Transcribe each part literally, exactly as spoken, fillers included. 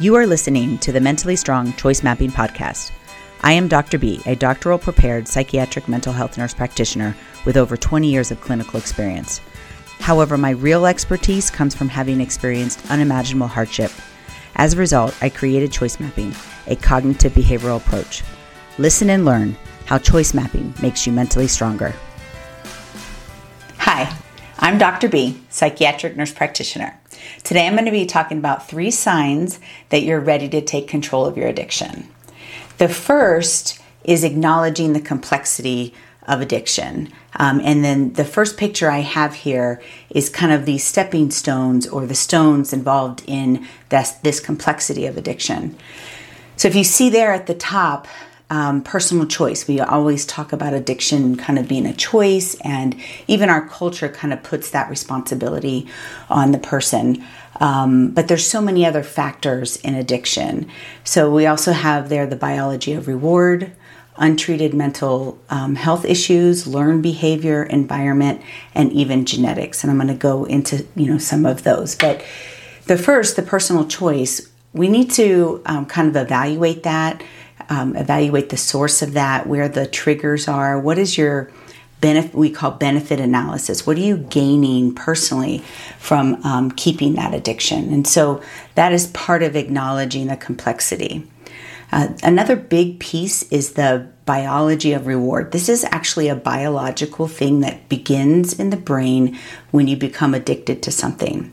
You are listening to the Mentally Strong Choice Mapping Podcast. I am Doctor B, a doctoral prepared psychiatric mental health nurse practitioner with over twenty years of clinical experience. However, my real expertise comes from having experienced unimaginable hardship. As a result, I created choice mapping, a cognitive behavioral approach. Listen and learn how choice mapping makes you mentally stronger. Hi, I'm Doctor B, psychiatric nurse practitioner. Today I'm going to be talking about three signs that you're ready to take control of your addiction. The first is acknowledging the complexity of addiction. Um, and then the first picture I have here is kind of the stepping stones or the stones involved in this, this complexity of addiction. So if you see there at the top, Um, personal choice. We always talk about addiction kind of being a choice, and even our culture kind of puts that responsibility on the person. Um, but there's so many other factors in addiction. So we also have there the biology of reward, untreated mental um, health issues, learned behavior, environment, and even genetics. And I'm going to go into, you know, some of those. But the first, the personal choice, we need to um, kind of evaluate that. Um, evaluate the source of that, where the triggers are. What is your benefit? We call benefit analysis. What are you gaining personally from um, keeping that addiction? And so that is part of acknowledging the complexity. Uh, another big piece is the biology of reward. This is actually a biological thing that begins in the brain when you become addicted to something.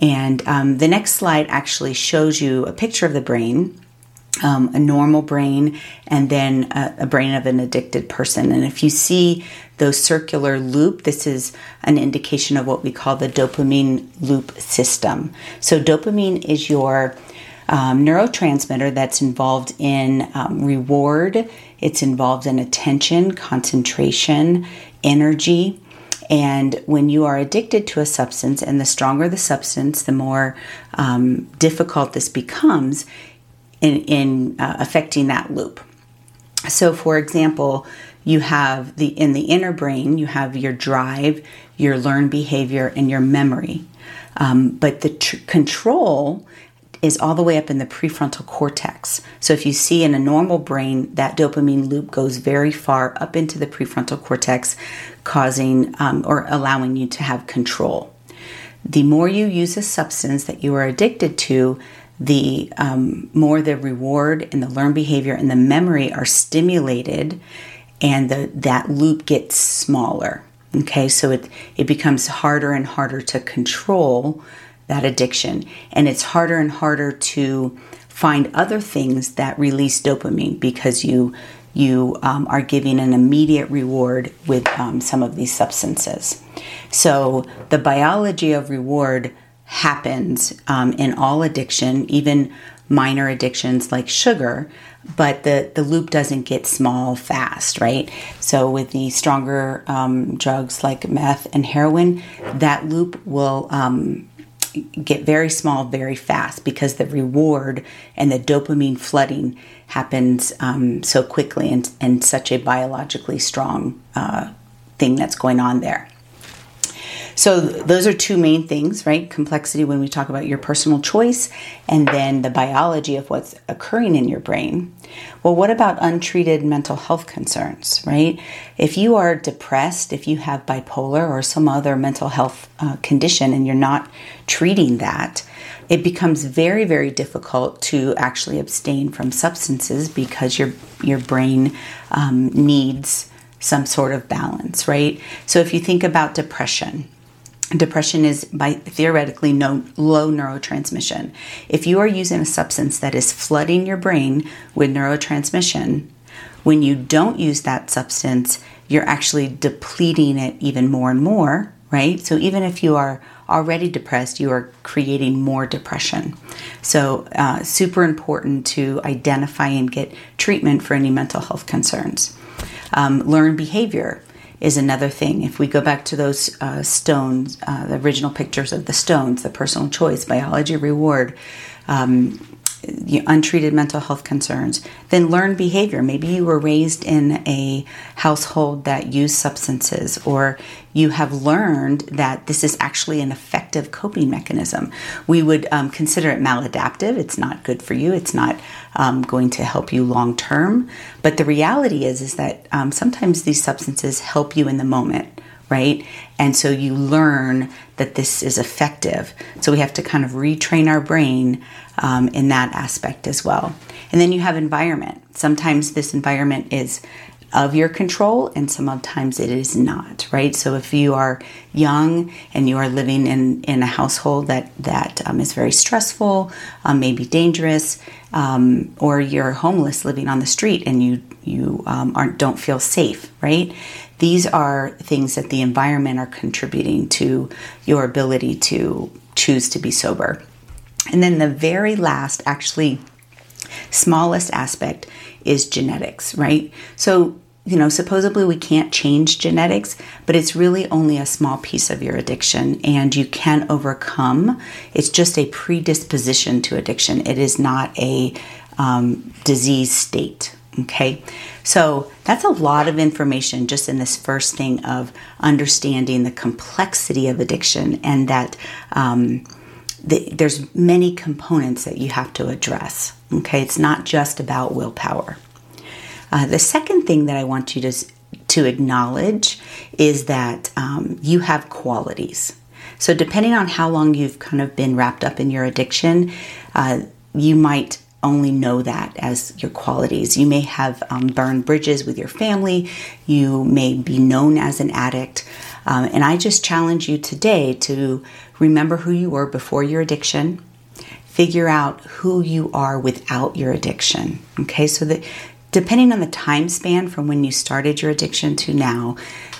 And um, the next slide actually shows you a picture of the brain. Um, a normal brain, and then a, a brain of an addicted person. And if you see those circular loop, this is an indication of what we call the dopamine loop system. So dopamine is your um, neurotransmitter that's involved in um, reward. It's involved in attention, concentration, energy. And when you are addicted to a substance, and the stronger the substance, the more um, difficult this becomes in, in uh, affecting that loop. So for example, you have the in the inner brain, you have your drive, your learned behavior, and your memory. Um, but the tr- control is all the way up in the prefrontal cortex. So if you see in a normal brain, that dopamine loop goes very far up into the prefrontal cortex, causing um, or allowing you to have control. The more you use a substance that you are addicted to, the um, more the reward and the learned behavior and the memory are stimulated, and the, that loop gets smaller. Okay, so it, it becomes harder and harder to control that addiction. And it's harder and harder to find other things that release dopamine, because you, you um, are giving an immediate reward with um, some of these substances. So the biology of reward happens um, in all addiction, even minor addictions like sugar, but the, the loop doesn't get small fast, right? So with the stronger um, drugs like meth and heroin, that loop will um, get very small very fast, because the reward and the dopamine flooding happens um, so quickly, and, and such a biologically strong uh, thing that's going on there. So those are two main things, right? Complexity when we talk about your personal choice, and then the biology of what's occurring in your brain. Well, what about untreated mental health concerns, right? If you are depressed, if you have bipolar or some other mental health uh, condition and you're not treating that, it becomes very, very difficult to actually abstain from substances, because your your brain um, needs some sort of balance, right? So if you think about depression, Depression is by theoretically no, low neurotransmission. If you are using a substance that is flooding your brain with neurotransmission, when you don't use that substance, you're actually depleting it even more and more, right? So even if you are already depressed, you are creating more depression. So uh, super important to identify and get treatment for any mental health concerns. Um, learned behavior is another thing. If we go back to those uh, stones, uh, the original pictures of the stones, the personal choice, biology, reward, um, untreated mental health concerns, then learned behavior. Maybe you were raised in a household that used substances, or you have learned that this is actually an effective coping mechanism. We would um, consider it maladaptive. It's not good for you. It's not um, going to help you long term. But the reality is, is that um, sometimes these substances help you in the moment, right? And so you learn that this is effective. So we have to kind of retrain our brain um, in that aspect as well. And then you have environment. Sometimes this environment is of your control and sometimes it is not, right? So if you are young and you are living in, in a household that, that um, is very stressful, um, maybe dangerous, um, or you're homeless living on the street and you, you um, aren't don't feel safe, right? These are things that the environment are contributing to your ability to choose to be sober. And then the very last, actually smallest aspect is genetics, right? So, you know, supposedly we can't change genetics, but it's really only a small piece of your addiction and you can overcome. It's just a predisposition to addiction. It is not a um, disease state. Okay, so that's a lot of information just in this first thing of understanding the complexity of addiction and that um, the, there's many components that you have to address. Okay, it's not just about willpower. Uh, the second thing that I want you to, to acknowledge is that um, you have qualities. So depending on how long you've kind of been wrapped up in your addiction, uh, you might only know that as your qualities. You may have um, burned bridges with your family. You may be known as an addict. Um, and I just challenge you today to remember who you were before your addiction. Figure out who you are without your addiction. Okay, so that depending on the time span from when you started your addiction to now,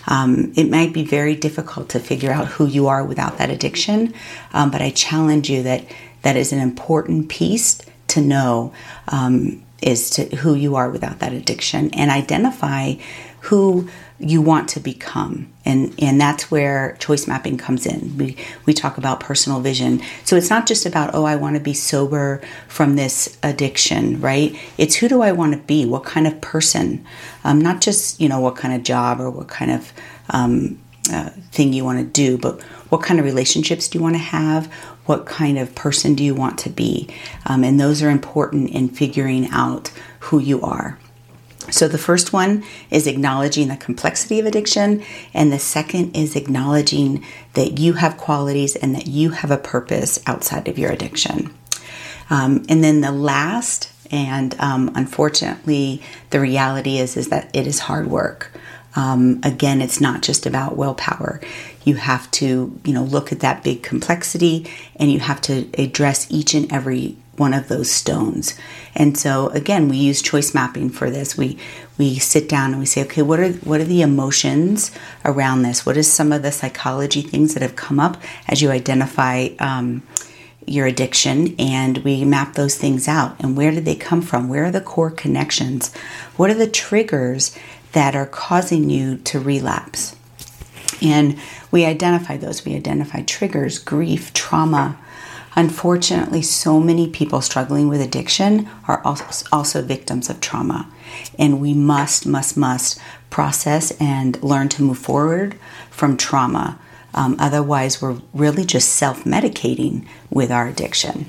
um, it might be very difficult to figure out who you are without that addiction. Um, but I challenge you that that is an important piece to know um, is to who you are without that addiction and identify who you want to become. And, and that's where choice mapping comes in. We, we talk about personal vision. So it's not just about, oh, I want to be sober from this addiction, right? It's who do I want to be? What kind of person? Um, not just, you know, what kind of job or what kind of um, uh, thing you want to do, but what kind of relationships do you want to have? What kind of person do you want to be? Um, and those are important in figuring out who you are. So the first one is acknowledging the complexity of addiction. And the second is acknowledging that you have qualities and that you have a purpose outside of your addiction. Um, and then the last, and um, unfortunately, the reality is, is that it is hard work. Um, again, it's not just about willpower. You have to, you know, look at that big complexity and you have to address each and every one of those stones. And so again, we use choice mapping for this. We we sit down and we say, okay, what are what are the emotions around this? What is some of the psychology things that have come up as you identify um, your addiction? And we map those things out. And where did they come from? Where are the core connections? What are the triggers that are causing you to relapse? And we identify those. We identify triggers, grief, trauma. Unfortunately, so many people struggling with addiction are also victims of trauma. And we must, must, must process and learn to move forward from trauma. Um, otherwise, we're really just self-medicating with our addiction.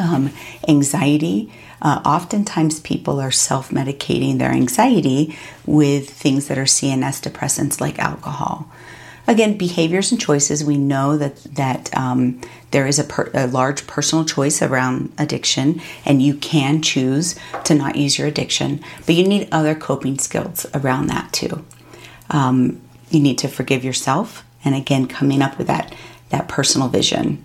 Um, anxiety. Uh, oftentimes people are self-medicating their anxiety with things that are C N S depressants like alcohol. Again, behaviors and choices. We know that that um, there is a, per, a large personal choice around addiction, and you can choose to not use your addiction, but you need other coping skills around that too. Um, you need to forgive yourself, and again, coming up with that that personal vision,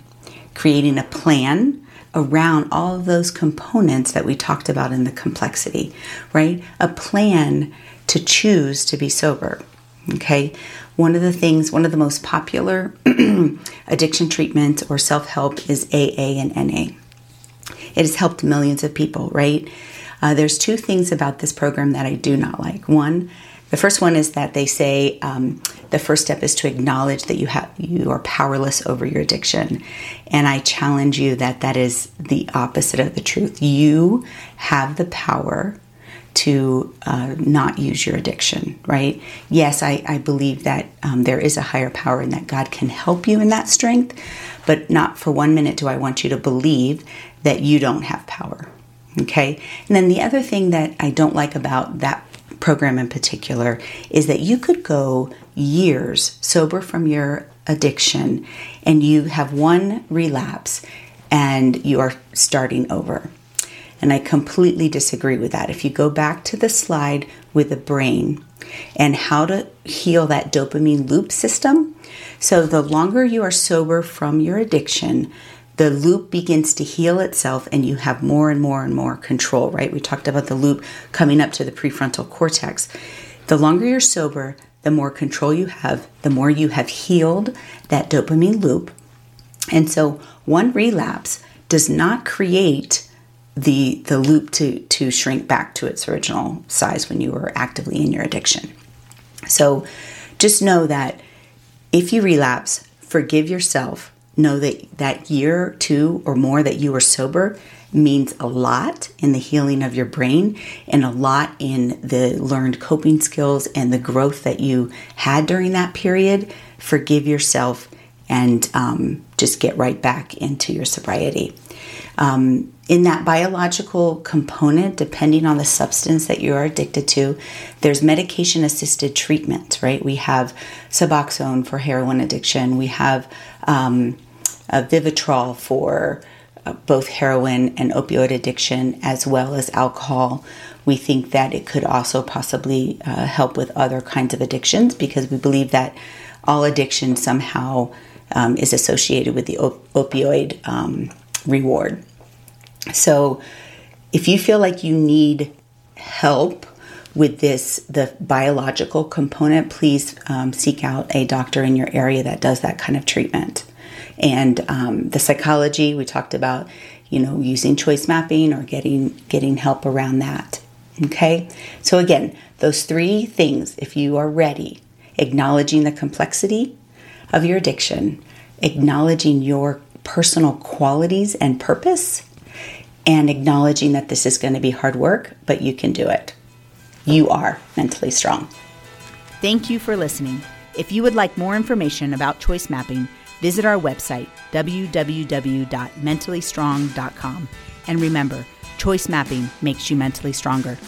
creating a plan around all of those components that we talked about in the complexity, right? A plan to choose to be sober, okay? One of the things, one of the most popular addiction treatments or self-help is A A and N A. It has helped millions of people, right? Uh, there's two things about this program that I do not like. One, The first one is that they say um, the first step is to acknowledge that you have you are powerless over your addiction. And I challenge you that that is the opposite of the truth. You have the power to uh, not use your addiction, right? Yes, I, I believe that um, there is a higher power and that God can help you in that strength, but not for one minute do I want you to believe that you don't have power, okay? And then the other thing that I don't like about that program in particular is that you could go years sober from your addiction and you have one relapse and you are starting over. And I completely disagree with that. If you go back to the slide with the brain and how to heal that dopamine loop system, so the longer you are sober from your addiction, the loop begins to heal itself and you have more and more and more control, right? We talked about the loop coming up to the prefrontal cortex. The longer you're sober, the more control you have, the more you have healed that dopamine loop. And so one relapse does not create the the loop to, to shrink back to its original size when you were actively in your addiction. So just know that if you relapse, forgive yourself. Know that that year, two, or more that you were sober means a lot in the healing of your brain and a lot in the learned coping skills and the growth that you had during that period. Forgive yourself and um, just get right back into your sobriety. Um, in that biological component, depending on the substance that you are addicted to, there's medication-assisted treatment, right? We have Suboxone for heroin addiction. We have um, a Vivitrol for uh, both heroin and opioid addiction, as well as alcohol. We think that it could also possibly uh, help with other kinds of addictions because we believe that all addiction somehow um, is associated with the op- opioid um reward. So if you feel like you need help with this, the biological component, please um, seek out a doctor in your area that does that kind of treatment. And um, the psychology, we talked about, you know, using choice mapping or getting getting help around that. Okay. So again, those three things, if you are ready, acknowledging the complexity of your addiction, acknowledging your personal qualities and purpose, and acknowledging that this is going to be hard work, but you can do it. You are mentally strong. Thank you for listening. If you would like more information about choice mapping, visit our website, w w w dot mentally strong dot com. And remember, choice mapping makes you mentally stronger.